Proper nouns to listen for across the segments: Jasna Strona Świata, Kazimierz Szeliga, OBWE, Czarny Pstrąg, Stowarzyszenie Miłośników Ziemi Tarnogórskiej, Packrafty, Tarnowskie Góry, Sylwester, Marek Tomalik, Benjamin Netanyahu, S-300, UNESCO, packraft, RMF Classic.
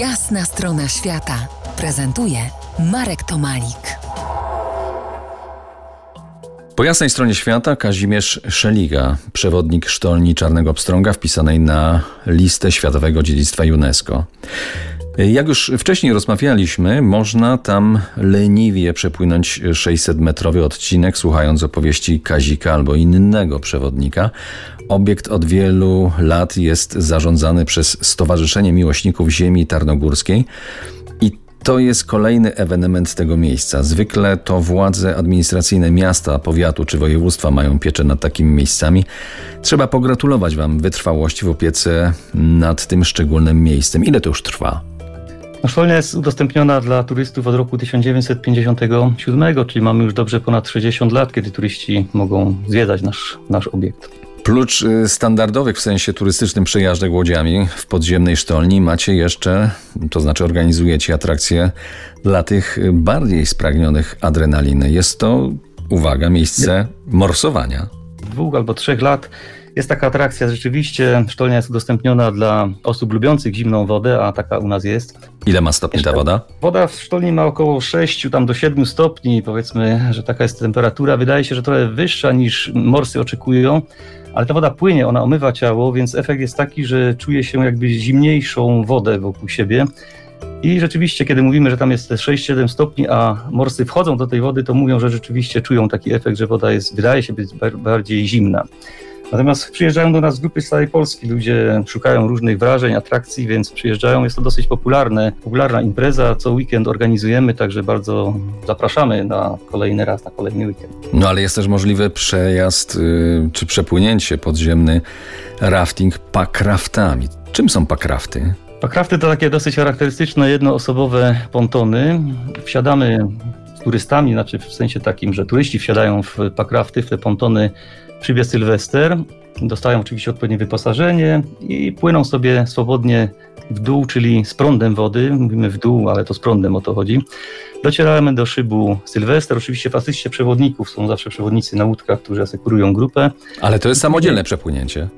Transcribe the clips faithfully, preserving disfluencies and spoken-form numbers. Jasna Strona Świata prezentuje Marek Tomalik. Po jasnej stronie świata Kazimierz Szeliga, przewodnik sztolni Czarnego Pstrąga wpisanej na listę Światowego Dziedzictwa UNESCO. Jak już wcześniej rozmawialiśmy, można tam leniwie przepłynąć sześćsetmetrowy odcinek, słuchając opowieści Kazika albo innego przewodnika. Obiekt od wielu lat jest zarządzany przez Stowarzyszenie Miłośników Ziemi Tarnogórskiej i to jest kolejny ewenement tego miejsca. Zwykle to władze administracyjne miasta, powiatu czy województwa mają pieczę nad takimi miejscami. Trzeba pogratulować Wam wytrwałości w opiece nad tym szczególnym miejscem. Ile to już trwa? Sztolnia jest udostępniona dla turystów od roku tysiąc dziewięćset pięćdziesiąt siedem, czyli mamy już dobrze ponad sześćdziesiąt lat, kiedy turyści mogą zwiedzać nasz, nasz obiekt. Prócz standardowych w sensie turystycznym przejażdżek łodziami w podziemnej sztolni macie jeszcze, to znaczy organizujecie atrakcje dla tych bardziej spragnionych adrenaliny. Jest to, uwaga, miejsce morsowania. Dwóch albo trzech lat. Jest taka atrakcja, rzeczywiście sztolnia jest udostępniona dla osób lubiących zimną wodę, a taka u nas jest. Ile ma stopni ta woda? Woda w sztolni ma około sześć tam do siedmiu stopni, powiedzmy, że taka jest temperatura. Wydaje się, że trochę wyższa niż morscy oczekują, ale ta woda płynie, ona omywa ciało, więc efekt jest taki, że czuje się jakby zimniejszą wodę wokół siebie. I rzeczywiście, kiedy mówimy, że tam jest sześć siedem stopni, a morscy wchodzą do tej wody, to mówią, że rzeczywiście czują taki efekt, że woda jest, wydaje się być bardziej zimna. Natomiast przyjeżdżają do nas grupy z całej Polski. Ludzie szukają różnych wrażeń, atrakcji, więc przyjeżdżają. Jest to dosyć popularne, popularna impreza. Co weekend organizujemy, także bardzo zapraszamy na kolejny raz, na kolejny weekend. No ale jest też możliwy przejazd yy, czy przepłynięcie podziemny, rafting packraftami. Czym są packrafty? Packrafty to takie dosyć charakterystyczne, jednoosobowe pontony. Wsiadamy z turystami, znaczy w sensie takim, że turyści wsiadają w packrafty, w te pontony. Przybie Sylwester, dostają oczywiście odpowiednie wyposażenie i płyną sobie swobodnie w dół, czyli z prądem wody. Mówimy w dół, ale to z prądem o to chodzi. Docieramy do szybu Sylwester. Oczywiście w asyście przewodników są zawsze przewodnicy na łódkach, którzy asekurują grupę. Ale to jest samodzielne przepłynięcie.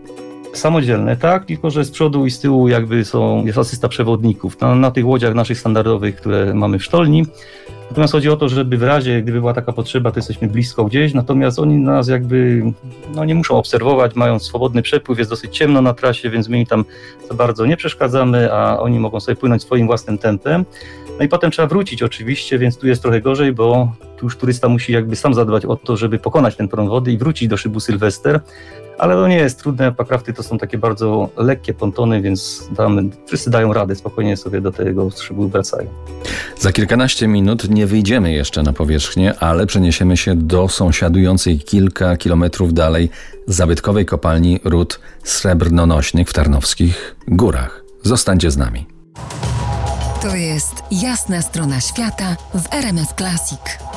Samodzielne, tak, tylko że z przodu i z tyłu jakby są, jest asysta przewodników na, na tych łodziach naszych standardowych, które mamy w sztolni. Natomiast chodzi o to, żeby w razie, gdyby była taka potrzeba, to jesteśmy blisko gdzieś, natomiast oni nas jakby no, nie muszą obserwować, mają swobodny przepływ, jest dosyć ciemno na trasie, więc my im tam za bardzo nie przeszkadzamy, a oni mogą sobie płynąć swoim własnym tempem. No i potem trzeba wrócić oczywiście, więc tu jest trochę gorzej, bo tu już turysta musi jakby sam zadbać o to, żeby pokonać ten prąd wody i wrócić do szybu Sylwester. Ale to nie jest trudne, packrafty to są takie bardzo lekkie pontony, więc tam wszyscy dają radę, spokojnie sobie do tego szybu wracają. Za kilkanaście minut nie wyjdziemy jeszcze na powierzchnię, ale przeniesiemy się do sąsiadującej kilka kilometrów dalej zabytkowej kopalni rud srebrnonośnych w Tarnowskich Górach. Zostańcie z nami. To jest Jasna Strona Świata w R M F Classic.